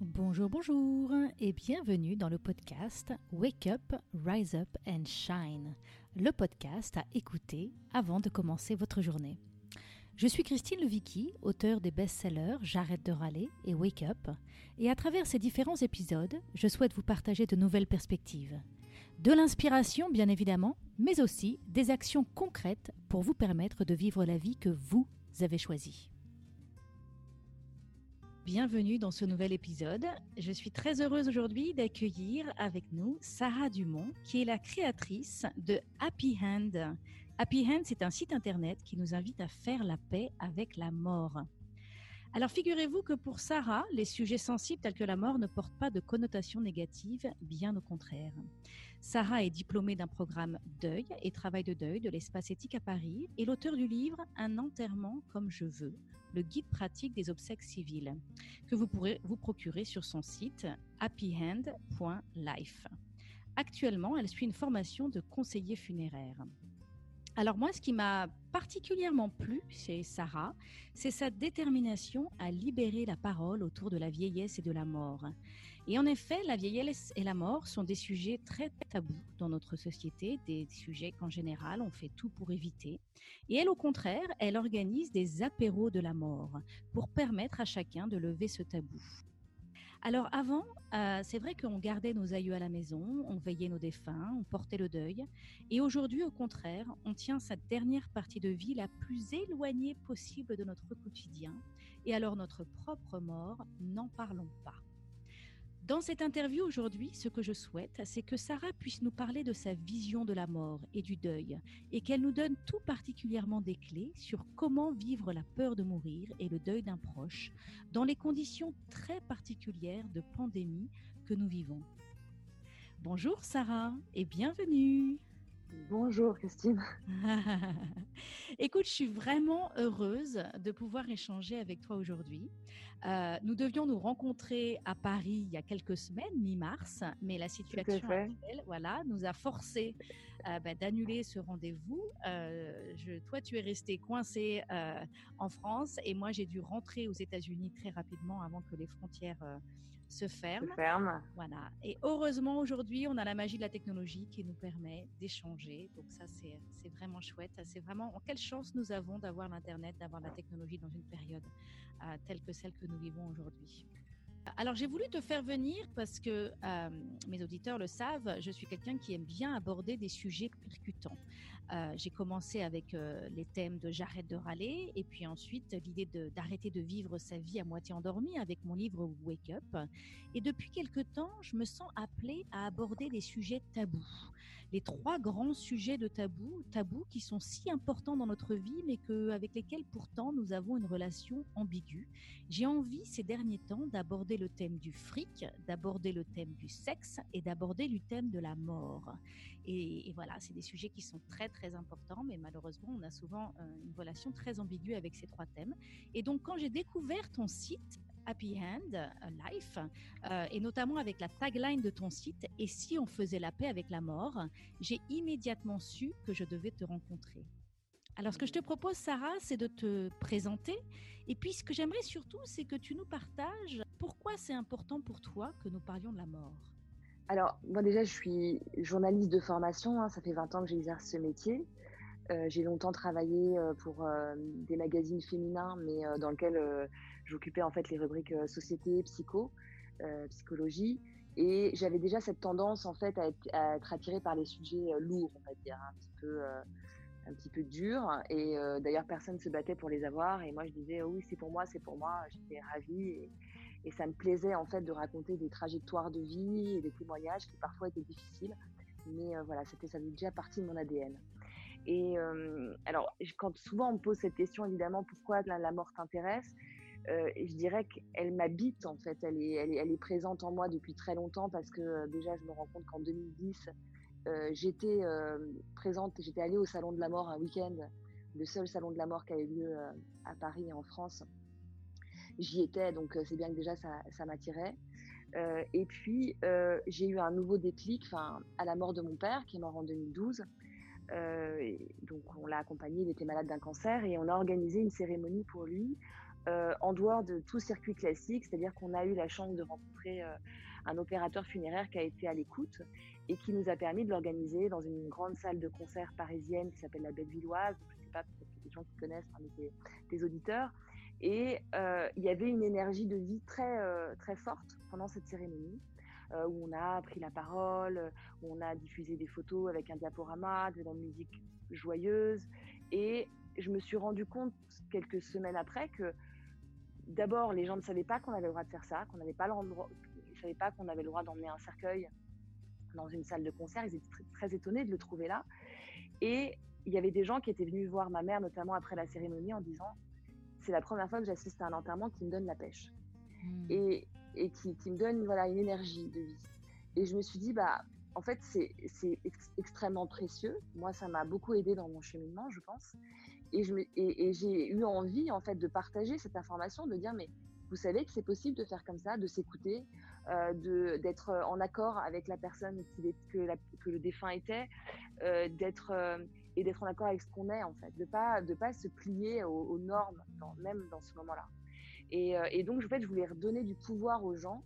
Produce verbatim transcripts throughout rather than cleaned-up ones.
Bonjour, bonjour et bienvenue dans le podcast Wake Up, Rise Up and Shine, le podcast à écouter avant de commencer votre journée. Je suis Christine Levicky, auteure des best-sellers J'arrête de râler et Wake Up, et à travers ces différents épisodes, je souhaite vous partager de nouvelles perspectives. De l'inspiration, bien évidemment, mais aussi des actions concrètes pour vous permettre de vivre la vie que vous avez choisie. Bienvenue dans ce nouvel épisode. Je suis très heureuse aujourd'hui d'accueillir avec nous Sarah Dumont, qui est la créatrice de Happy Hand. Happy Hand, c'est un site internet qui nous invite à faire la paix avec la mort. Alors figurez-vous que pour Sarah, les sujets sensibles tels que la mort ne portent pas de connotation négative, bien au contraire. Sarah est diplômée d'un programme Deuil et Travail de Deuil de l'espace éthique à Paris et l'auteur du livre « Un enterrement comme je veux », le guide pratique des obsèques civiles, que vous pourrez vous procurer sur son site happy hand point life. Actuellement, elle suit une formation de conseiller funéraire. Alors moi, ce qui m'a particulièrement plu chez Sarah, c'est sa détermination à libérer la parole autour de la vieillesse et de la mort. Et en effet, la vieillesse et la mort sont des sujets très tabous dans notre société, des sujets qu'en général, on fait tout pour éviter. Et elle, au contraire, elle organise des apéros de la mort pour permettre à chacun de lever ce tabou. Alors avant, euh, c'est vrai qu'on gardait nos aïeux à la maison, on veillait nos défunts, on portait le deuil. Et aujourd'hui, au contraire, on tient sa dernière partie de vie la plus éloignée possible de notre quotidien. Et alors notre propre mort, n'en parlons pas. Dans cette interview aujourd'hui, ce que je souhaite, c'est que Sarah puisse nous parler de sa vision de la mort et du deuil et qu'elle nous donne tout particulièrement des clés sur comment vivre la peur de mourir et le deuil d'un proche dans les conditions très particulières de pandémie que nous vivons. Bonjour Sarah et bienvenue. Bonjour Christine. Écoute, je suis vraiment heureuse de pouvoir échanger avec toi aujourd'hui. Euh, nous devions nous rencontrer à Paris il y a quelques semaines, mi-mars, mais la situation actuelle voilà, nous a forcés euh, bah, d'annuler ce rendez-vous. Euh, je, toi, tu es restée coincée euh, en France et moi, j'ai dû rentrer aux États-Unis très rapidement avant que les frontières euh, se ferme. Se ferme. Voilà. Et heureusement, aujourd'hui, on a la magie de la technologie qui nous permet d'échanger. Donc ça, c'est, c'est vraiment chouette. C'est vraiment quelle chance nous avons d'avoir l'Internet, d'avoir la technologie dans une période euh, telle que celle que nous vivons aujourd'hui. Alors, j'ai voulu te faire venir parce que, euh, mes auditeurs le savent, je suis quelqu'un qui aime bien aborder des sujets percutants. Euh, j'ai commencé avec euh, les thèmes de « J'arrête de râler » et puis ensuite l'idée de, d'arrêter de vivre sa vie à moitié endormie avec mon livre « Wake Up ». Et depuis quelque temps, je me sens appelée à aborder des sujets tabous. Les trois grands sujets de tabou, tabous qui sont si importants dans notre vie mais que, avec lesquels pourtant nous avons une relation ambiguë. J'ai envie ces derniers temps d'aborder le thème du fric, d'aborder le thème du sexe et d'aborder le thème de la mort. Et, et voilà, c'est des sujets qui sont très très importants, mais malheureusement, on a souvent euh, une relation très ambiguë avec ces trois thèmes. Et donc, quand j'ai découvert ton site Happy Hand Life, euh, et notamment avec la tagline de ton site « Et si on faisait la paix avec la mort ?», j'ai immédiatement su que je devais te rencontrer. Alors, ce que je te propose, Sarah, c'est de te présenter. Et puis, ce que j'aimerais surtout, c'est que tu nous partages pourquoi c'est important pour toi que nous parlions de la mort. Alors, moi, déjà, je suis journaliste de formation. Hein, ça fait vingt ans que j'exerce ce métier. Euh, j'ai longtemps travaillé euh, pour euh, des magazines féminins, mais euh, dans lesquels euh, j'occupais en fait les rubriques euh, société, psycho, euh, psychologie. Et j'avais déjà cette tendance, en fait, à être, à être attirée par les sujets euh, lourds, on va dire, un petit peu... Euh, un petit peu dur et euh, d'ailleurs personne se battait pour les avoir et moi je disais oh oui c'est pour moi, c'est pour moi, j'étais ravie et, et ça me plaisait en fait de raconter des trajectoires de vie et des témoignages qui parfois étaient difficiles mais euh, voilà c'était, ça faisait déjà partie de mon A D N et euh, alors quand souvent on me pose cette question évidemment pourquoi la, la mort t'intéresse euh, je dirais qu'elle m'habite en fait, elle est, elle est, elle est présente en moi depuis très longtemps parce que euh, déjà je me rends compte qu'en deux mille dix Euh, j'étais euh, présente, j'étais allée au Salon de la Mort un week-end, le seul Salon de la Mort qui a eu lieu euh, à Paris et en France. J'y étais, donc euh, c'est bien que déjà ça, ça m'attirait. Euh, et puis, euh, j'ai eu un nouveau déclic à la mort de mon père, qui est mort en deux mille douze. Euh, donc, on l'a accompagné, il était malade d'un cancer et on a organisé une cérémonie pour lui euh, en dehors de tout circuit classique, c'est-à-dire qu'on a eu la chance de rencontrer euh, un opérateur funéraire qui a été à l'écoute et qui nous a permis de l'organiser dans une grande salle de concert parisienne qui s'appelle la Bellevilloise. Je ne sais pas, peut-être que des gens qui connaissent, hein, mais des auditeurs. Et euh, il y avait une énergie de vie très, euh, très forte pendant cette cérémonie. Euh, où on a pris la parole, où on a diffusé des photos avec un diaporama, de la musique joyeuse. Et je me suis rendu compte quelques semaines après que d'abord, les gens ne savaient pas qu'on avait le droit de faire ça, qu'on n'avait pas le droit, ils savaient pas qu'on avait le droit d'emmener un cercueil dans une salle de concert. Ils étaient très, très étonnés de le trouver là. Et il y avait des gens qui étaient venus voir ma mère, notamment après la cérémonie, en disant « C'est la première fois que j'assiste à un enterrement qui me donne la pêche. » Et, et qui, qui me donne voilà, une énergie de vie. Et je me suis dit, bah, en fait, c'est, c'est ex- extrêmement précieux. Moi, ça m'a beaucoup aidée dans mon cheminement, je pense. Et, je me, et, et j'ai eu envie, en fait, de partager cette information, de dire, mais vous savez que c'est possible de faire comme ça, de s'écouter, euh, de, d'être en accord avec la personne qui, que, la, que le défunt était, euh, d'être, euh, et d'être en accord avec ce qu'on est, en fait. De ne pas, de pas se plier aux, aux normes, dans, même dans ce moment-là. Et, et donc, en fait, je voulais redonner du pouvoir aux gens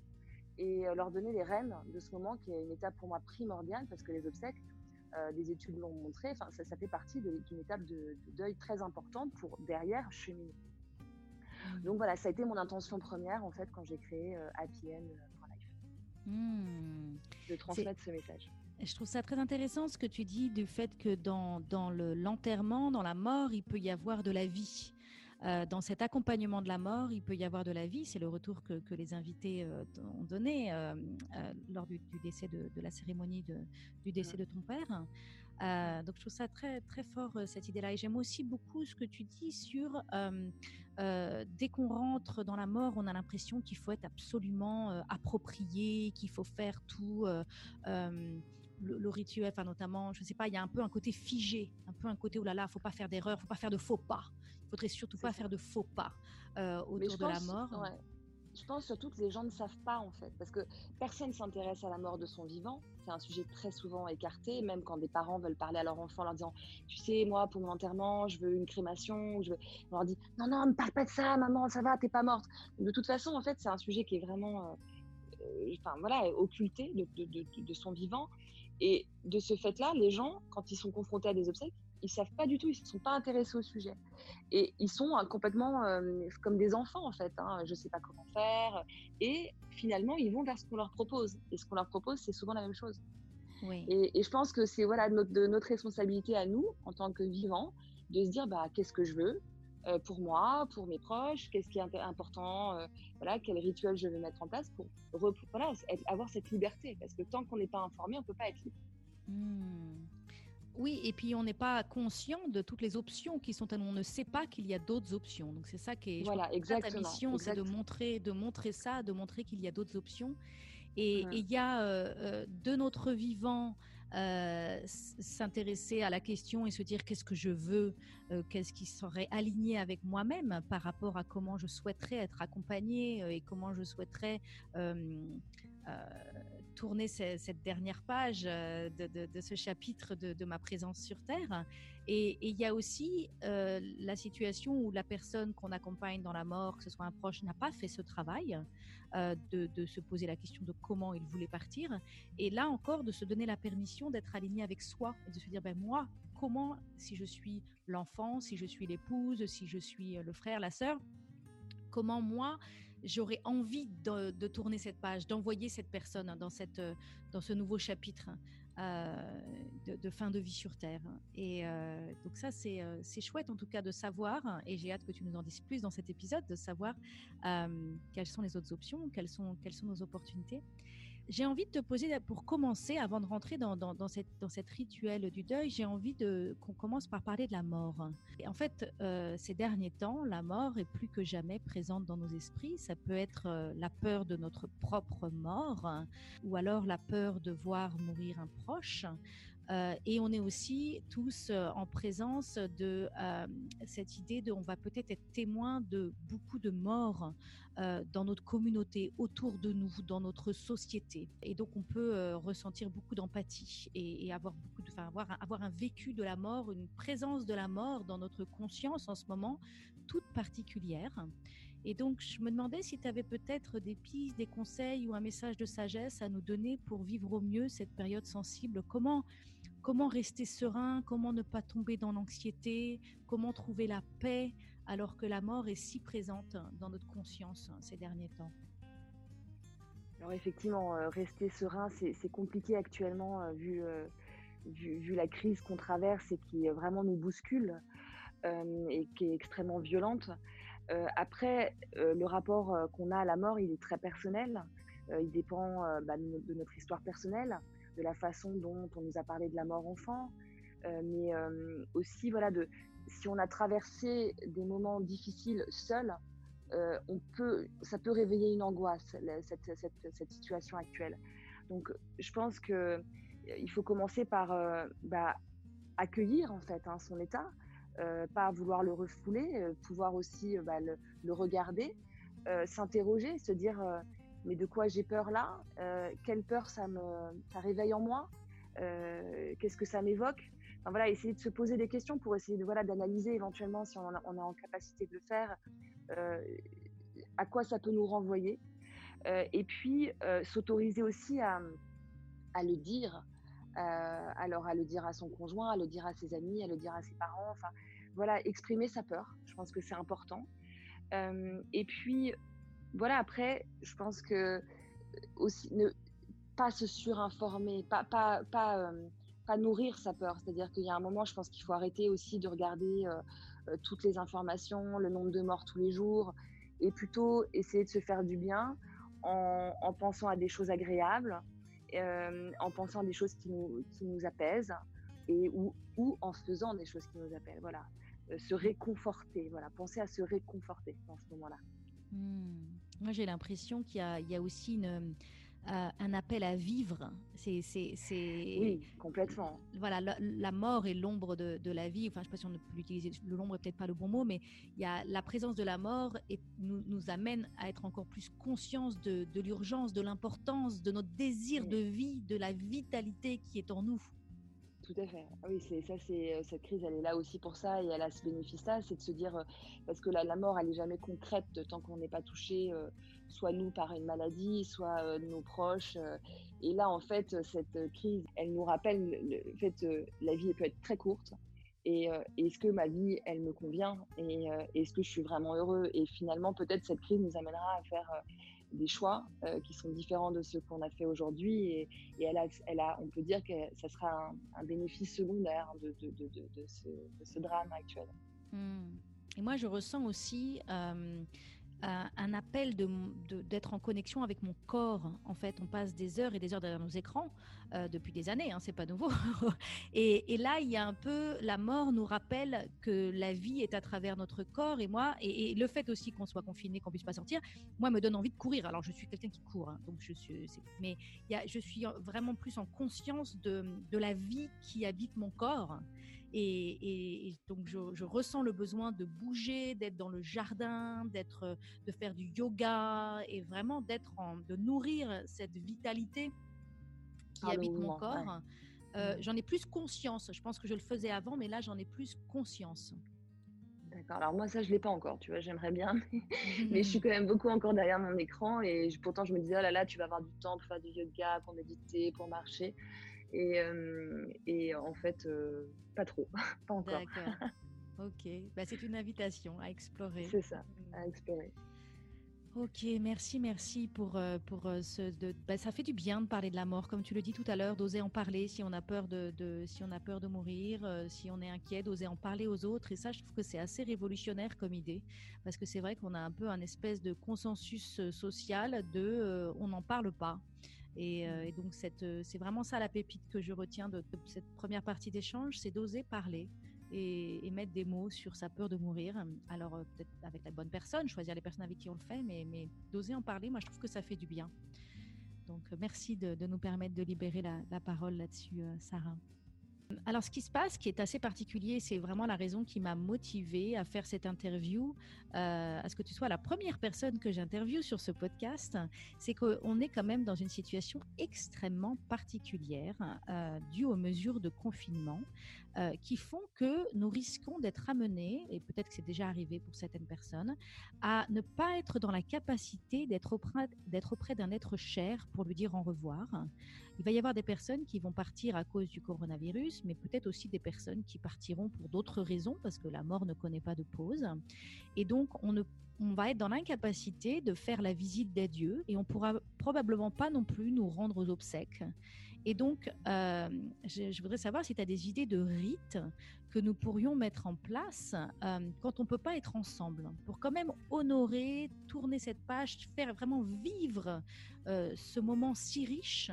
et leur donner les rênes de ce moment qui est une étape pour moi primordiale parce que les obsèques, euh, les études l'ont montré, ça, ça fait partie de, d'une étape de, de deuil très importante pour derrière cheminer. Donc voilà, ça a été mon intention première en fait quand j'ai créé euh, happy hand point life, mmh. de transmettre C'est... ce message. Je trouve ça très intéressant ce que tu dis du fait que dans, dans le, l'enterrement, dans la mort, il peut y avoir de la vie. Euh, dans cet accompagnement de la mort, il peut y avoir de la vie. C'est le retour que, que les invités euh, ont donné euh, euh, lors du, du décès de, de la cérémonie de, du décès de ton père. Euh, donc, je trouve ça très, très fort, cette idée-là. Et j'aime aussi beaucoup ce que tu dis sur euh, euh, dès qu'on rentre dans la mort, on a l'impression qu'il faut être absolument euh, approprié, qu'il faut faire tout... Euh, euh, Le, le rituel, enfin notamment, je ne sais pas, il y a un peu un côté figé, un peu un côté où là là, faut pas faire d'erreur, faut pas faire de faux pas. Il faudrait surtout C'est pas ça. faire de faux pas euh, autour de pense, la mort. Ouais. Je pense surtout que les gens ne savent pas en fait, parce que personne s'intéresse à la mort de son vivant. C'est un sujet très souvent écarté, même quand des parents veulent parler à leur enfant en leur disant, tu sais, moi pour mon enterrement, je veux une crémation, je veux... on leur dit, non non, ne parle pas de ça, maman, ça va, t'es pas morte. De toute façon, en fait, c'est un sujet qui est vraiment, euh, euh, enfin voilà, occulté de, de, de, de son vivant. Et de ce fait-là, les gens, quand ils sont confrontés à des obsèques, ils ne savent pas du tout, ils ne sont pas intéressés au sujet. Et ils sont complètement euh, comme des enfants, en fait. Hein, je ne sais pas comment faire. Et finalement, ils vont vers ce qu'on leur propose. Et ce qu'on leur propose, c'est souvent la même chose. Oui. Et, et je pense que c'est voilà, notre, de notre responsabilité à nous, en tant que vivants, de se dire bah, qu'est-ce que je veux euh, pour moi, pour mes proches, qu'est-ce qui est important, euh, voilà, quel rituel je vais mettre en place pour, pour voilà, être, avoir cette liberté. Parce que tant qu'on n'est pas informé, on ne peut pas être libre. Mmh. Oui, et puis on n'est pas conscient de toutes les options qui sont à nous. On ne sait pas qu'il y a d'autres options. Donc c'est ça qui est voilà, exactement, ta mission, exactement. C'est de montrer, de montrer ça, de montrer qu'il y a d'autres options. Et il mmh. y a euh, de notre vivant... Euh, s'intéresser à la question et se dire qu'est-ce que je veux, euh, qu'est-ce qui serait aligné avec moi-même par rapport à comment je souhaiterais être accompagnée euh, et comment je souhaiterais euh, euh, tourner ces, cette dernière page euh, de, de, de ce chapitre de, de ma présence sur Terre. Et il y a aussi euh, la situation où la personne qu'on accompagne dans la mort, que ce soit un proche, n'a pas fait ce travail euh, de, de se poser la question de comment il voulait partir. Et là encore, de se donner la permission d'être aligné avec soi et de se dire ben moi comment, si je suis l'enfant, si je suis l'épouse, si je suis le frère, la sœur, comment moi j'aurais envie de, de tourner cette page, d'envoyer cette personne dans, cette, dans ce nouveau chapitre euh, de, de fin de vie sur Terre. Et euh, donc ça c'est, c'est chouette en tout cas de savoir, et j'ai hâte que tu nous en dises plus dans cet épisode, de savoir euh, quelles sont les autres options, quelles sont, quelles sont nos opportunités. J'ai envie de te poser, pour commencer, avant de rentrer dans, dans, dans, cette, dans cette rituel du deuil, j'ai envie de, qu'on commence par parler de la mort. Et en fait, euh, ces derniers temps, la mort est plus que jamais présente dans nos esprits. Ça peut être euh, la peur de notre propre mort, hein, ou alors la peur de voir mourir un proche. Euh, et on est aussi tous euh, en présence de euh, cette idée de on va peut-être être témoin de beaucoup de morts euh, dans notre communauté, autour de nous, dans notre société. Et donc on peut euh, ressentir beaucoup d'empathie et, et avoir beaucoup de, enfin avoir un, avoir un vécu de la mort, une présence de la mort dans notre conscience en ce moment toute particulière. Et donc, je me demandais si tu avais peut-être des pistes, des conseils ou un message de sagesse à nous donner pour vivre au mieux cette période sensible. Comment, comment rester serein, comment ne pas tomber dans l'anxiété, comment trouver la paix alors que la mort est si présente dans notre conscience ces derniers temps. Alors effectivement, euh, rester serein, c'est, c'est compliqué actuellement euh, vu, euh, vu, vu la crise qu'on traverse et qui euh, vraiment nous bouscule euh, et qui est extrêmement violente. Euh, après, euh, le rapport euh, qu'on a à la mort, il est très personnel. Euh, il dépend euh, bah, de notre histoire personnelle, de la façon dont on nous a parlé de la mort enfant, euh, mais euh, aussi voilà, de, si on a traversé des moments difficiles seuls, Euh, on peut, ça peut réveiller une angoisse, cette, cette, cette situation actuelle. Donc, je pense qu'il faut commencer par euh, bah, accueillir en fait, hein, son état, euh, pas vouloir le refouler, euh, pouvoir aussi euh, bah, le, le regarder, euh, s'interroger, se dire euh, mais de quoi j'ai peur là ? euh, Quelle peur ça, me, ça réveille en moi ? euh, Qu'est-ce que ça m'évoque ? Enfin, voilà, essayer de se poser des questions pour essayer de, voilà, d'analyser éventuellement si on a, on a en capacité de le faire, euh, à quoi ça peut nous renvoyer. Euh, et puis, euh, s'autoriser aussi à, à le dire, euh, alors à le dire à son conjoint, à le dire à ses amis, à le dire à ses parents, enfin, voilà, exprimer sa peur, je pense que c'est important. Euh, et puis, voilà, après, je pense que aussi, ne pas se surinformer, pas... pas, pas euh, à nourrir sa peur, c'est-à-dire qu'il y a un moment, je pense qu'il faut arrêter aussi de regarder euh, toutes les informations, le nombre de morts tous les jours, et plutôt essayer de se faire du bien en, en pensant à des choses agréables, euh, en pensant à des choses qui nous, qui nous apaisent, et, ou, ou en faisant des choses qui nous apaisent, voilà. Euh, se réconforter, voilà. Penser à se réconforter dans ce moment-là. Mmh. Moi, j'ai l'impression qu'il y a, il y a aussi une... Euh, un appel à vivre, c'est, c'est, c'est... Oui, complètement. Voilà, la, la mort est l'ombre de, de la vie, enfin je ne sais pas si on peut l'utiliser, l'ombre est peut-être pas le bon mot, mais il y a, la présence de la mort et nous, nous amène à être encore plus conscience de, de l'urgence, de l'importance, de notre désir oui. de vie, de la vitalité qui est en nous. Tout à fait. Oui, c'est, ça, c'est, cette crise, elle est là aussi pour ça et elle a ce bénéfice-là, c'est de se dire, parce que la, la mort, elle n'est jamais concrète tant qu'on n'est pas touché, euh, soit nous par une maladie, soit euh, nos proches. Euh, et là, en fait, cette crise, elle nous rappelle le fait euh, la vie elle peut être très courte et euh, est-ce que ma vie, elle me convient et euh, est-ce que je suis vraiment heureux ? Et finalement, peut-être cette crise nous amènera à faire euh, des choix euh, qui sont différents de ceux qu'on a fait aujourd'hui et, et elle a, elle a, on peut dire que ça sera un, un bénéfice secondaire de, de, de, de, de, ce, de ce drame actuel. Mmh. Et moi, je ressens aussi euh, un appel de, de, d'être en connexion avec mon corps. En fait, on passe des heures et des heures derrière nos écrans euh, depuis des années, hein, c'est pas nouveau. et, et là, il y a un peu, la mort nous rappelle que la vie est à travers notre corps et moi, et, et le fait aussi qu'on soit confiné, qu'on puisse pas sortir, moi, me donne envie de courir. Alors, je suis quelqu'un qui court, hein, donc je suis, c'est, mais y a, je suis vraiment plus en conscience de, de la vie qui habite mon corps. Et, et, et donc, je, je ressens le besoin de bouger, d'être dans le jardin, d'être, de faire du yoga et vraiment d'être en, de nourrir cette vitalité qui ah, habite mon corps. Ouais. Euh, mmh. J'en ai plus conscience. Je pense que je le faisais avant, mais là, j'en ai plus conscience. D'accord. Alors moi, ça, je l'ai pas encore. Tu vois, j'aimerais bien, mais, mmh. mais je suis quand même beaucoup encore derrière mon écran. Et je, pourtant, je me disais, oh là là, tu vas avoir du temps pour faire du yoga, pour méditer, pour marcher. Et, euh, et en fait, euh, pas trop, pas encore. D'accord. Ok, bah, c'est une invitation à explorer. C'est ça, à explorer. Ok, merci, merci pour, pour ce... De, bah, ça fait du bien de parler de la mort, comme tu le dis tout à l'heure, d'oser en parler si on a peur de, de, si on a peur de mourir, euh, si on est inquiet, d'oser en parler aux autres. Et ça, je trouve que c'est assez révolutionnaire comme idée, parce que c'est vrai qu'on a un peu un espèce de consensus social de euh, on n'en parle pas. Et, euh, et donc, cette, euh, c'est vraiment ça la pépite que je retiens de, de cette première partie d'échange, c'est d'oser parler. Et, et mettre des mots sur sa peur de mourir, alors euh, peut-être avec la bonne personne, choisir les personnes avec qui on le fait, mais, mais d'oser en parler, moi je trouve que ça fait du bien. Donc euh, merci de, de nous permettre de libérer la, la parole là-dessus, euh, Sarah. Alors, ce qui se passe, qui est assez particulier, c'est vraiment la raison qui m'a motivée à faire cette interview, euh, à ce que tu sois la première personne que j'interviewe sur ce podcast, c'est qu'on est quand même dans une situation extrêmement particulière euh, due aux mesures de confinement. euh, qui font que nous risquons d'être amenés, et peut-être que c'est déjà arrivé pour certaines personnes, à ne pas être dans la capacité d'être auprès, d'être auprès d'un être cher pour lui dire au revoir. Il va y avoir des personnes qui vont partir à cause du coronavirus, mais peut-être aussi des personnes qui partiront pour d'autres raisons, parce que la mort ne connaît pas de pause. Et donc, on ne on va être dans l'incapacité de faire la visite d'adieu et on ne pourra probablement pas non plus nous rendre aux obsèques. Et donc, euh, je, je voudrais savoir si tu as des idées de rites que nous pourrions mettre en place euh, quand on ne peut pas être ensemble, pour quand même honorer, tourner cette page, faire vraiment vivre euh, ce moment si riche,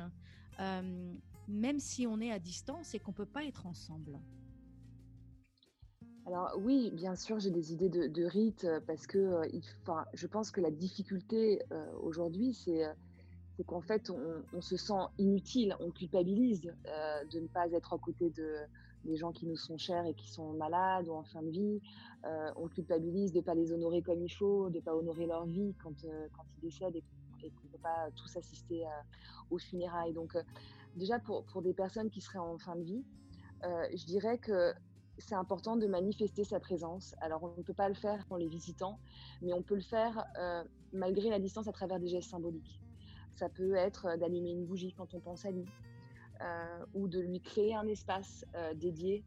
euh, même si on est à distance et qu'on ne peut pas être ensemble. Alors oui, bien sûr, j'ai des idées de, de rites parce que euh, il, je pense que la difficulté euh, aujourd'hui, c'est, c'est qu'en fait, on, on se sent inutile, on culpabilise euh, de ne pas être aux côtés de, des gens qui nous sont chers et qui sont malades ou en fin de vie. Euh, on culpabilise de ne pas les honorer comme il faut, de ne pas honorer leur vie quand, euh, quand ils décèdent et, et qu'on ne peut pas tous assister euh, aux funérailles. Donc euh, déjà, pour, pour des personnes qui seraient en fin de vie, euh, je dirais que c'est important de manifester sa présence. Alors, on ne peut pas le faire en les visitant, mais on peut le faire euh, malgré la distance à travers des gestes symboliques. Ça peut être d'allumer une bougie quand on pense à lui, euh, ou de lui créer un espace euh, dédié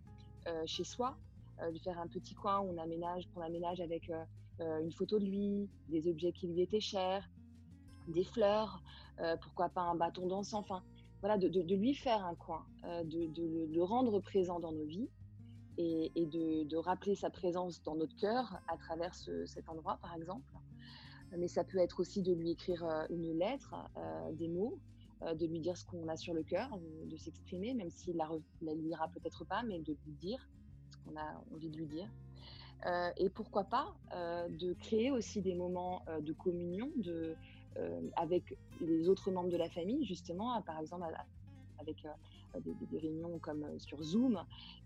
euh, chez soi, euh, lui faire un petit coin où on aménage, qu'on aménage avec euh, une photo de lui, des objets qui lui étaient chers, des fleurs, euh, pourquoi pas un bâton d'encens. Enfin, voilà, de, de, de lui faire un coin, euh, de, de, de le rendre présent dans nos vies. et, et de, de rappeler sa présence dans notre cœur à travers ce, cet endroit, par exemple. Mais ça peut être aussi de lui écrire une lettre, euh, des mots, euh, de lui dire ce qu'on a sur le cœur, de, de s'exprimer, même s'il la, la lira peut-être pas, mais de lui dire ce qu'on a envie de lui dire. Euh, et pourquoi pas euh, de créer aussi des moments euh, de communion de, euh, avec les autres membres de la famille, justement, à, par exemple à, avec euh, des, des réunions comme euh, sur Zoom,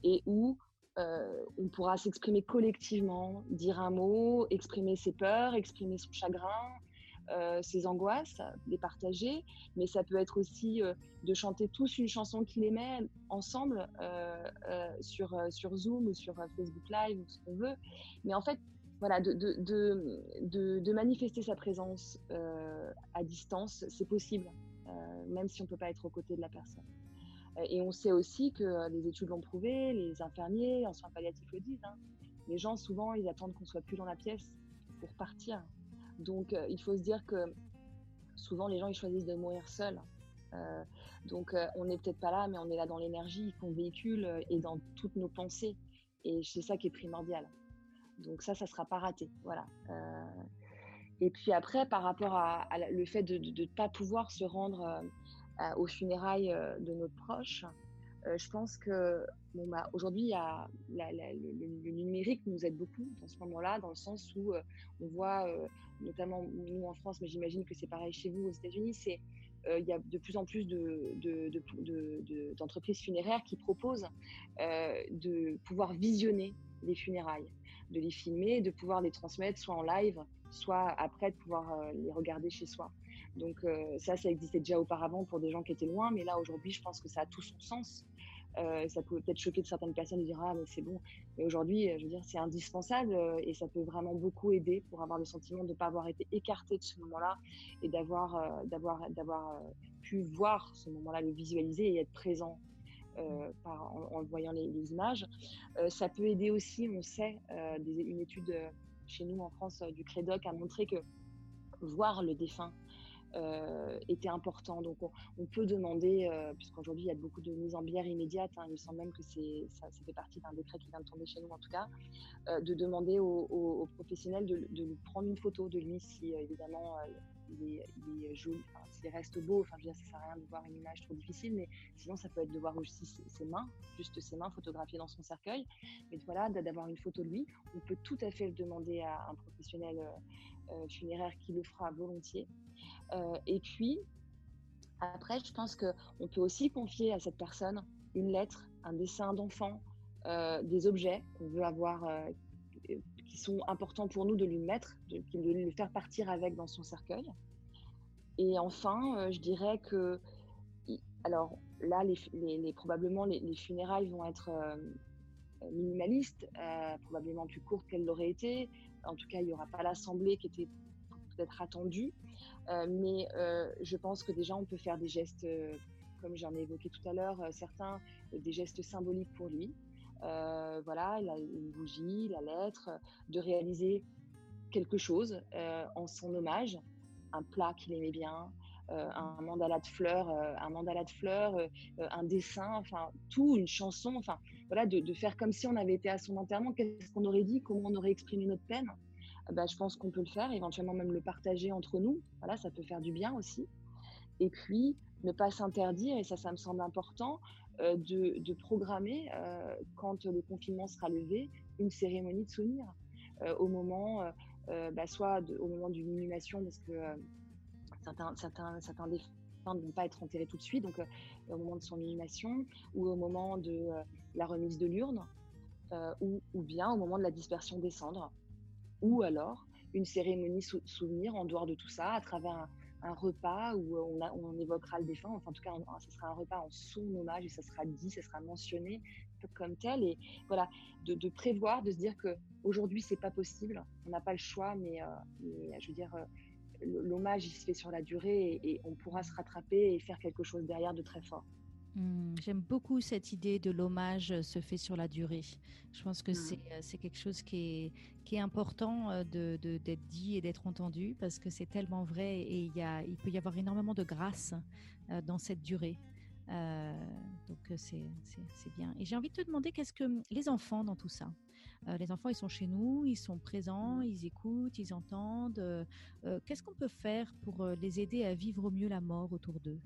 et où Euh, on pourra s'exprimer collectivement, dire un mot, exprimer ses peurs, exprimer son chagrin, euh, ses angoisses, les partager. Mais ça peut être aussi euh, de chanter tous une chanson qu'ils aimaient ensemble euh, euh, sur, euh, sur Zoom ou sur euh, Facebook Live ou ce qu'on veut. Mais en fait, voilà, de, de, de, de, de manifester sa présence euh, à distance, c'est possible, euh, même si on ne peut pas être aux côtés de la personne. Et on sait aussi que les études l'ont prouvé, les infirmiers en soins palliatifs le disent. Hein. Les gens, souvent, ils attendent qu'on ne soit plus dans la pièce pour partir. Donc, euh, il faut se dire que souvent, les gens, ils choisissent de mourir seuls. Euh, donc, euh, on n'est peut-être pas là, mais on est là dans l'énergie qu'on véhicule et dans toutes nos pensées. Et c'est ça qui est primordial. Donc ça, ça ne sera pas raté. Voilà. Euh, et puis après, par rapport à, à le fait de ne pas pouvoir se rendre... Euh, aux funérailles de nos proches, euh, je pense que bon, bah, aujourd'hui, il y a, la, la, le, le numérique nous aide beaucoup dans ce moment-là, dans le sens où euh, on voit, euh, notamment nous en France, mais j'imagine que c'est pareil chez vous aux États-Unis, c'est euh, il y a de plus en plus de, de, de, de, de, d'entreprises funéraires qui proposent euh, de pouvoir visionner les funérailles, de les filmer, de pouvoir les transmettre soit en live, soit après de pouvoir euh, les regarder chez soi. Donc euh, ça, ça existait déjà auparavant pour des gens qui étaient loin, mais là aujourd'hui, je pense que ça a tout son sens. Euh, ça peut peut-être choquer de certaines personnes de dire ah mais c'est bon, mais aujourd'hui, je veux dire, c'est indispensable euh, et ça peut vraiment beaucoup aider pour avoir le sentiment de ne pas avoir été écarté de ce moment-là et d'avoir euh, d'avoir d'avoir euh, pu voir ce moment-là, le visualiser et être présent. Euh, par, en, en voyant les, les images. Euh, ça peut aider aussi, on sait, euh, des, une étude euh, chez nous en France euh, du CREDOC a montré que voir le défunt euh, était important. Donc on, on peut demander, euh, puisqu'aujourd'hui il y a beaucoup de mises en bière immédiates, hein, il me semble même que c'est, ça, ça fait partie d'un décret qui vient de tomber chez nous en tout cas, euh, de demander aux, aux, aux professionnels de, de lui prendre une photo de lui si euh, évidemment... Euh, Il est, il est joli, enfin, s'il reste beau, enfin, je veux dire, ça sert à rien de voir une image trop difficile, mais sinon ça peut être de voir aussi ses, ses mains, juste ses mains photographiées dans son cercueil. Mais voilà, d'avoir une photo de lui, on peut tout à fait le demander à un professionnel euh, funéraire qui le fera volontiers. Euh, et puis, après, je pense qu'on peut aussi confier à cette personne une lettre, un dessin d'enfant, euh, des objets qu'on veut avoir. Euh, qui sont importants pour nous de lui mettre, de, de le faire partir avec dans son cercueil. Et enfin, euh, je dirais que, alors là, les, les, les, probablement les, les funérailles vont être euh, minimaliste, euh, probablement plus courte qu'elle l'aurait été. En tout cas, il n'y aura pas l'assemblée qui était peut-être attendue. Euh, mais euh, je pense que déjà, on peut faire des gestes, euh, comme j'en ai évoqué tout à l'heure, euh, certains, euh, des gestes symboliques pour lui. Euh, voilà, la, une bougie, la lettre, euh, de réaliser quelque chose euh, en son hommage, un plat qu'il aimait bien, euh, un mandala de fleurs, euh, un mandala de fleurs, euh, un dessin, enfin tout, une chanson, enfin voilà, de, de faire comme si on avait été à son enterrement. Qu'est-ce qu'on aurait dit, comment on aurait exprimé notre peine? euh, bah, je pense qu'on peut le faire, éventuellement même le partager entre nous. Voilà, ça peut faire du bien aussi. Et puis ne pas s'interdire, et ça, ça me semble important, euh, de, de programmer, euh, quand le confinement sera levé, une cérémonie de souvenirs euh, au moment, euh, bah, soit de, au moment d'une inhumation, parce que euh, certains, certains, certains défunts ne vont pas être enterrés tout de suite, donc euh, au moment de son inhumation, ou au moment de euh, la remise de l'urne, euh, ou, ou bien au moment de la dispersion des cendres, ou alors une cérémonie sou- souvenir en dehors de tout ça, à travers un, un repas où on, a, on évoquera le défunt. Enfin, en tout cas, on, ce sera un repas en son hommage, et ça sera dit, ça sera mentionné comme tel. Et voilà, de, de prévoir, de se dire qu'aujourd'hui, c'est pas possible, on n'a pas le choix, mais, euh, mais je veux dire, euh, l'hommage, il se fait sur la durée, et, et on pourra se rattraper et faire quelque chose derrière de très fort. Mmh, j'aime beaucoup cette idée de l'hommage se fait sur la durée. Je pense que mmh. c'est, c'est quelque chose qui est, qui est important de, de, d'être dit et d'être entendu, parce que c'est tellement vrai, et il, y a, il peut y avoir énormément de grâce dans cette durée. Euh, donc c'est, c'est, c'est bien. Et j'ai envie de te demander, qu'est-ce que les enfants dans tout ça, euh, les enfants, ils sont chez nous, ils sont présents, ils écoutent, ils entendent, euh, euh, qu'est-ce qu'on peut faire pour les aider à vivre au mieux la mort autour d'eux?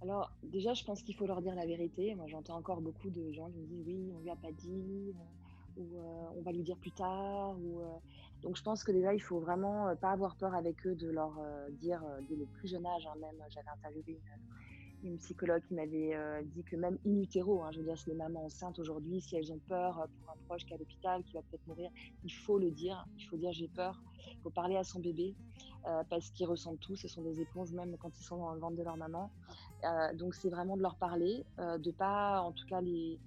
Alors déjà, je pense qu'il faut leur dire la vérité. Moi, j'entends encore beaucoup de gens qui me disent oui, on lui a pas dit, ou euh, on va lui dire plus tard, ou, euh... donc je pense que déjà, il faut vraiment pas avoir peur avec eux de leur euh, dire euh, dès le plus jeune âge, hein. Même j'avais interviewé une une psychologue qui m'avait euh, dit que même in utero, hein, je veux dire, si les mamans enceintes aujourd'hui, si elles ont peur pour un proche qui est à l'hôpital, qui va peut-être mourir, il faut le dire, il faut dire j'ai peur, il faut parler à son bébé, euh, parce qu'ils ressentent tout, ce sont des éponges même quand ils sont dans le ventre de leur maman. Euh, donc c'est vraiment de leur parler, euh, de pas, en tout cas, les,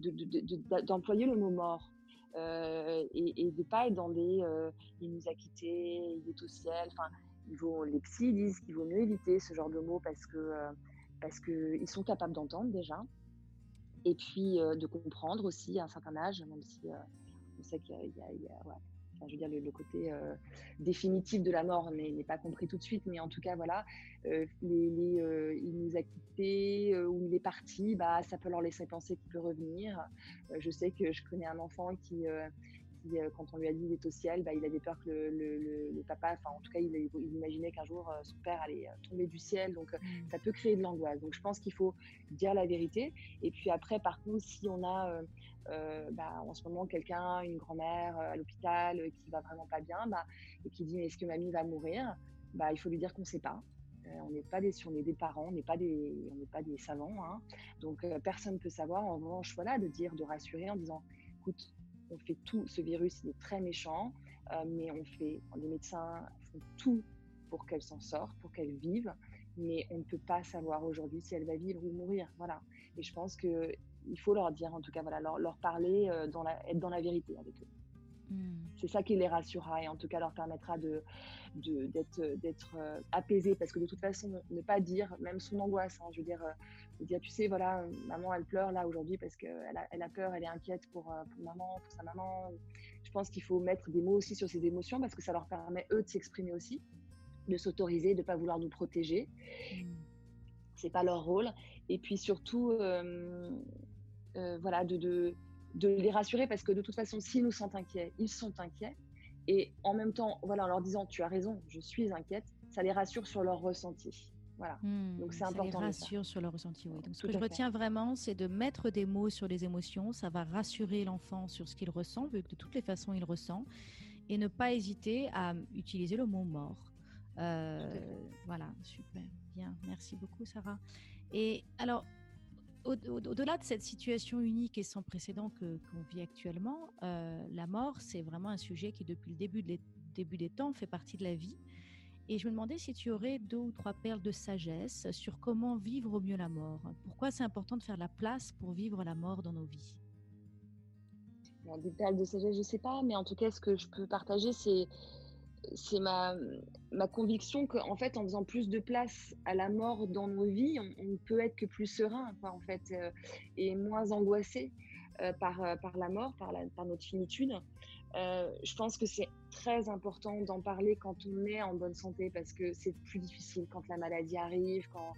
de, de, de, de, d'employer le mot mort. Euh, et, et de pas être dans des euh, il nous a quittés, il est au ciel, enfin, il vaut, les psys disent qu'il vaut mieux éviter ce genre de mots, parce que euh, parce qu'ils sont capables d'entendre déjà, et puis euh, de comprendre aussi à un certain âge, même si euh, on sait qu'il y a, il y a, il y a ouais. Enfin, je veux dire, le, le côté euh, définitif de la mort n'est, n'est pas compris tout de suite, mais en tout cas, voilà, euh, les, les, euh, il nous a quittés, euh, ou il est parti, bah, ça peut leur laisser penser qu'il peut revenir. Euh, je sais que je connais un enfant qui... Euh, quand on lui a dit il est au ciel, bah, il avait peur que le, le, le, le papa, enfin en tout cas il, il imaginait qu'un jour son père allait tomber du ciel, donc mmh. ça peut créer de l'angoisse. Donc je pense qu'il faut dire la vérité. Et puis après, par contre, si on a euh, euh, bah, en ce moment quelqu'un, une grand-mère à l'hôpital qui va vraiment pas bien, bah, et qui dit est-ce que mamie va mourir, bah, il faut lui dire qu'on sait pas. Euh, on n'est pas des, si on est des parents, on n'est pas des, on n'est pas des savants, hein. Donc euh, personne peut savoir. En revanche, voilà, de dire, de rassurer en disant écoute, on fait tout, ce virus, il est très méchant, euh, mais on fait, les médecins font tout pour qu'elle s'en sorte, pour qu'elle vive, mais on ne peut pas savoir aujourd'hui si elle va vivre ou mourir, voilà. Et je pense qu'il faut leur dire, en tout cas, voilà, leur, leur parler, euh, dans la, être dans la vérité avec eux. Mmh. C'est ça qui les rassurera, et en tout cas leur permettra de, de, d'être, d'être euh, apaisés, parce que de toute façon, ne pas dire même son angoisse, hein, je veux dire, euh, dire tu sais, voilà, maman elle pleure là aujourd'hui parce qu'elle a, elle a peur, elle est inquiète pour, euh, pour maman, pour sa maman. Je pense qu'il faut mettre des mots aussi sur ses émotions, parce que ça leur permet eux de s'exprimer aussi, de s'autoriser, de ne pas vouloir nous protéger. Mmh. C'est pas leur rôle. Et puis surtout, euh, euh, voilà, de... de de les rassurer, parce que de toute façon, s'ils nous sentent inquiets, ils sont inquiets. Et en même temps, voilà, en leur disant tu as raison, je suis inquiète, ça les rassure sur leur ressenti. Voilà. Mmh, donc c'est ça important. Ça les rassure sur leur ressenti, oui. Donc ce Tout que je fait. retiens vraiment, c'est de mettre des mots sur les émotions. Ça va rassurer l'enfant sur ce qu'il ressent, vu que de toutes les façons il ressent, et ne pas hésiter à utiliser le mot mort. Euh, voilà, super, bien, merci beaucoup, Sarah. Et alors, au-delà de cette situation unique et sans précédent que, qu'on vit actuellement, euh, la mort, c'est vraiment un sujet qui, depuis le début, de début des temps, fait partie de la vie. Et je me demandais si tu aurais deux ou trois perles de sagesse sur comment vivre au mieux la mort. Pourquoi c'est important de faire la place pour vivre la mort dans nos vies? bon, des perles de sagesse, je sais pas, mais en tout cas, ce que je peux partager, c'est, c'est ma, ma conviction qu'en fait, en faisant plus de place à la mort dans nos vies, on, on peut être que plus serein, quoi, en fait, euh, et moins angoissé euh, par, euh, par la mort, par, la, par notre finitude. Euh, je pense que c'est très important d'en parler quand on est en bonne santé, parce que c'est plus difficile quand la maladie arrive, quand...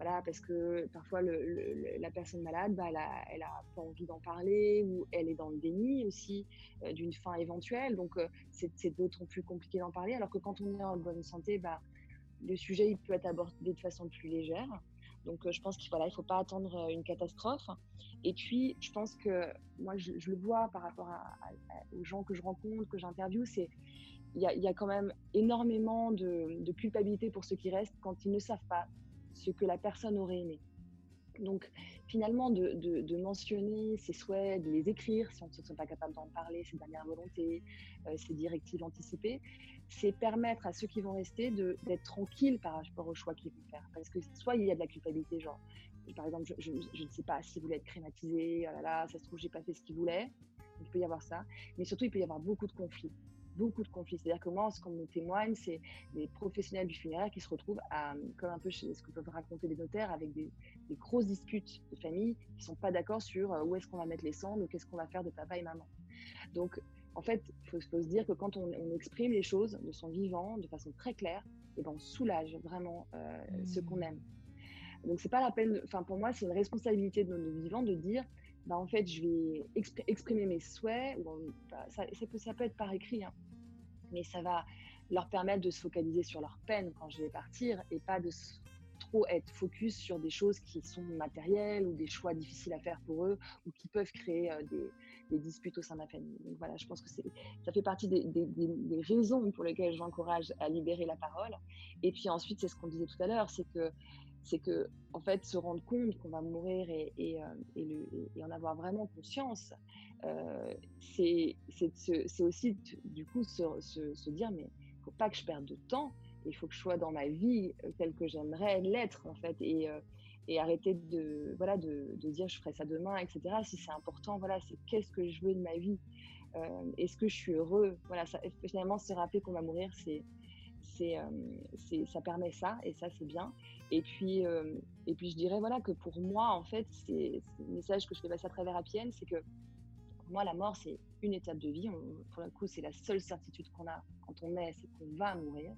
Voilà, parce que parfois le, le, la personne malade, bah, elle a, elle a pas envie d'en parler, ou elle est dans le déni aussi euh, d'une fin éventuelle. Donc euh, c'est, c'est d'autant plus compliqué d'en parler. Alors que quand on est en bonne santé, bah, le sujet il peut être abordé de façon plus légère. Donc euh, je pense qu'il voilà, il faut pas attendre une catastrophe. Et puis je pense que moi je, je le vois par rapport à, à, aux gens que je rencontre, que j'interviewe, c'est il y a, y a quand même énormément de, de culpabilité pour ceux qui restent quand ils ne savent pas ce que la personne aurait aimé. Donc finalement, de, de, de mentionner ses souhaits, de les écrire, si on ne se sent pas capable d'en parler, ses dernières volontés, euh, ses directives anticipées, c'est permettre à ceux qui vont rester de, d'être tranquilles par rapport aux choix qu'ils vont faire. Parce que soit il y a de la culpabilité, genre, par exemple, je, je, je ne sais pas s'il voulait être crématisé, oh là là, ça se trouve, je n'ai pas fait ce qu'il voulait, il peut y avoir ça, mais surtout, il peut y avoir beaucoup de conflits. beaucoup de conflits. C'est-à-dire que moi, ce qu'on me témoigne, c'est des professionnels du funéraire qui se retrouvent à, comme un peu ce que peuvent raconter les notaires, avec des, des grosses disputes de famille qui ne sont pas d'accord sur où est-ce qu'on va mettre les cendres ou qu'est-ce qu'on va faire de papa et maman. Donc, en fait, il faut, faut se dire que quand on, on exprime les choses de son vivant, de façon très claire, et ben on soulage vraiment euh, mmh. ceux qu'on aime. Donc, c'est pas la peine... Enfin, pour moi, c'est une responsabilité de nos vivants de dire... Bah en fait, je vais exprimer mes souhaits. Ça, ça, peut, ça peut être par écrit, hein, mais ça va leur permettre de se focaliser sur leur peine quand je vais partir et pas de trop être focus sur des choses qui sont matérielles ou des choix difficiles à faire pour eux ou qui peuvent créer euh, des, des disputes au sein de la famille. Donc voilà, je pense que c'est, ça fait partie des, des, des raisons pour lesquelles j'encourage à libérer la parole. Et puis ensuite, c'est ce qu'on disait tout à l'heure, c'est que c'est que, en fait, se rendre compte qu'on va mourir et, et, et, le, et en avoir vraiment conscience, euh, c'est, c'est, c'est aussi, du coup, se, se, se dire, mais il ne faut pas que je perde de temps, il faut que je sois dans ma vie telle que j'aimerais l'être, en fait, et, et arrêter de, voilà, de, de dire, je ferai ça demain, et cetera. Si c'est important, voilà, c'est qu'est-ce que je veux de ma vie, euh, est-ce que je suis heureux, voilà, ça, finalement, se rappeler qu'on va mourir, c'est... C'est, euh, c'est, ça permet ça et ça c'est bien. Et puis, euh, et puis je dirais voilà, que pour moi en fait c'est, c'est le message que je fais passer à travers Happy Hand, c'est que pour moi la mort c'est une étape de vie, on, pour le coup c'est la seule certitude qu'on a quand on est, c'est qu'on va mourir.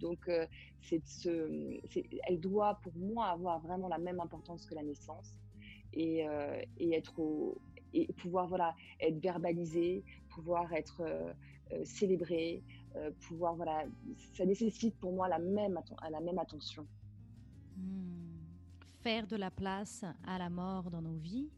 Donc euh, c'est ce, c'est, elle doit pour moi avoir vraiment la même importance que la naissance et, euh, et être au et pouvoir voilà, être verbalisé, pouvoir être euh, euh, célébré, euh, pouvoir voilà, ça nécessite pour moi la même, atten- la même attention. Mmh. Faire de la place à la mort dans nos vies.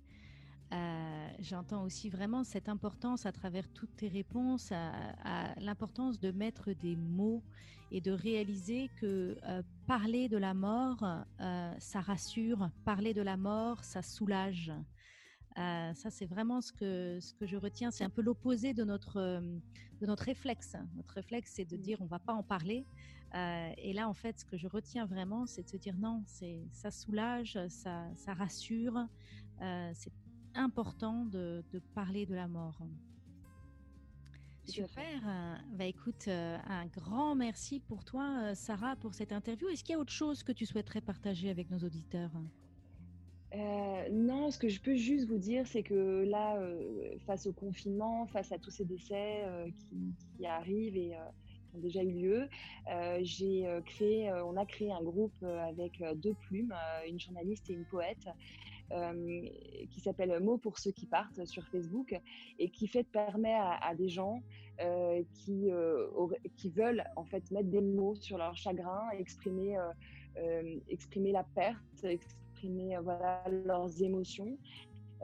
Euh, j'entends aussi vraiment cette importance à travers toutes tes réponses, à, à l'importance de mettre des mots et de réaliser que euh, parler de la mort, euh, ça rassure, parler de la mort, ça soulage. Euh, ça, c'est vraiment ce que, ce que je retiens. C'est un peu l'opposé de notre, de notre réflexe. Notre réflexe, c'est de dire on ne va pas en parler. Euh, et là, en fait, ce que je retiens vraiment, c'est de se dire non, c'est, ça soulage, ça, ça rassure. Euh, c'est important de, de parler de la mort. Super. Bah, écoute, un grand merci pour toi, Sarah, pour cette interview. Est-ce qu'il y a autre chose que tu souhaiterais partager avec nos auditeurs ? Euh, non, ce que je peux juste vous dire, c'est que là, euh, face au confinement, face à tous ces décès euh, qui, qui arrivent et euh, qui ont déjà eu lieu, euh, j'ai euh, créé, euh, on a créé un groupe euh, avec euh, deux plumes, euh, une journaliste et une poète, euh, qui s'appelle Mots pour ceux qui partent sur Facebook et qui fait permet à, à des gens euh, qui euh, aura, qui veulent en fait mettre des mots sur leur chagrin, exprimer euh, euh, exprimer la perte. Exprimer Mais, euh, voilà, leurs émotions.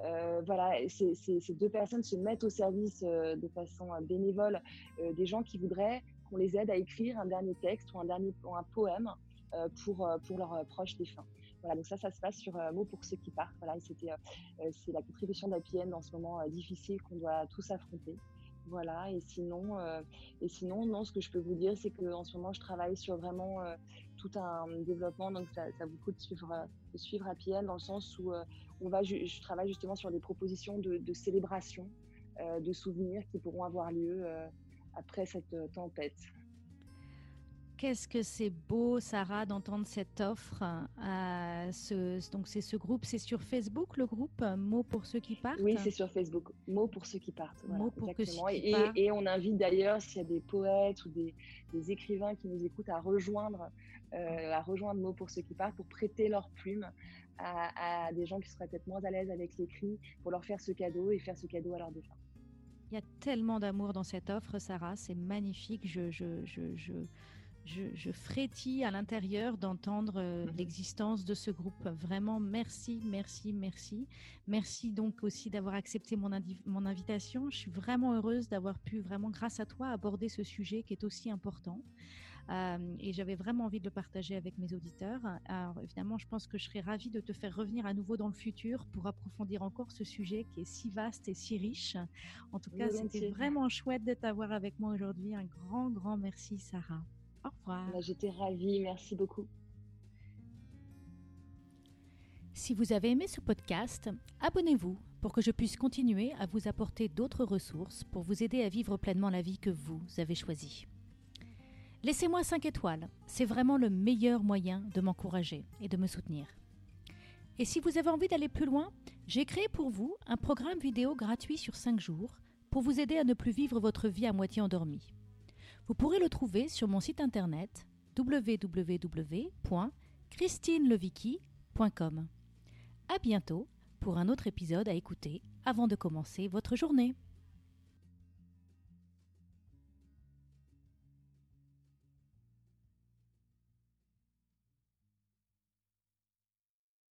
Euh, voilà, ces, ces, ces deux personnes se mettent au service euh, de façon euh, bénévole euh, des gens qui voudraient qu'on les aide à écrire un dernier texte ou un, dernier, ou un poème euh, pour, euh, pour leurs euh, proches défunts. Voilà, donc ça, ça se passe sur euh, Mots pour ceux qui partent. Voilà, et c'était, euh, c'est la contribution d'Happy Hand en ce moment euh, difficile qu'on doit tous affronter. Voilà, et sinon, euh, et sinon, non, ce que je peux vous dire, c'est qu'en ce moment, je travaille sur vraiment euh, tout un développement, donc ça, ça vous coûte de suivre, de suivre Happy Hand dans le sens où euh, on va, je, je travaille justement sur des propositions de, de célébration euh, de souvenirs qui pourront avoir lieu euh, après cette euh, tempête. Qu'est-ce que c'est beau, Sarah, d'entendre cette offre. Euh, ce, donc c'est ce groupe, c'est sur Facebook le groupe Mots pour ceux qui partent. Oui, c'est sur Facebook. Mots pour ceux qui partent. Voilà, Mots pour exactement. Ceux qui et, partent. Et on invite d'ailleurs s'il y a des poètes ou des, des écrivains qui nous écoutent à rejoindre, euh, à rejoindre Mots pour ceux qui partent pour prêter leur plume à, à des gens qui seraient peut-être moins à l'aise avec l'écrit, pour leur faire ce cadeau et faire ce cadeau à leurs défunts. Il y a tellement d'amour dans cette offre, Sarah. C'est magnifique. Je je je je Je, je frétille à l'intérieur d'entendre euh, mmh. l'existence de ce groupe. Vraiment, merci, merci, merci. Merci donc aussi d'avoir accepté mon, indi- mon invitation. Je suis vraiment heureuse d'avoir pu, vraiment grâce à toi, aborder ce sujet qui est aussi important. Euh, et j'avais vraiment envie de le partager avec mes auditeurs. Alors évidemment, je pense que je serais ravie de te faire revenir à nouveau dans le futur pour approfondir encore ce sujet qui est si vaste et si riche. En tout cas, oui, c'était bien. Vraiment chouette de t'avoir avec moi aujourd'hui. Un grand, grand merci, Sarah. Au revoir. Là, j'étais ravie, merci beaucoup. Si vous avez aimé ce podcast, abonnez-vous pour que je puisse continuer à vous apporter d'autres ressources pour vous aider à vivre pleinement la vie que vous avez choisie. Laissez-moi cinq étoiles, c'est vraiment le meilleur moyen de m'encourager et de me soutenir. Et si vous avez envie d'aller plus loin, j'ai créé pour vous un programme vidéo gratuit sur cinq jours pour vous aider à ne plus vivre votre vie à moitié endormie. Vous pourrez le trouver sur mon site internet double vé double vé double vé point christine levicky point com. À bientôt pour un autre épisode à écouter avant de commencer votre journée.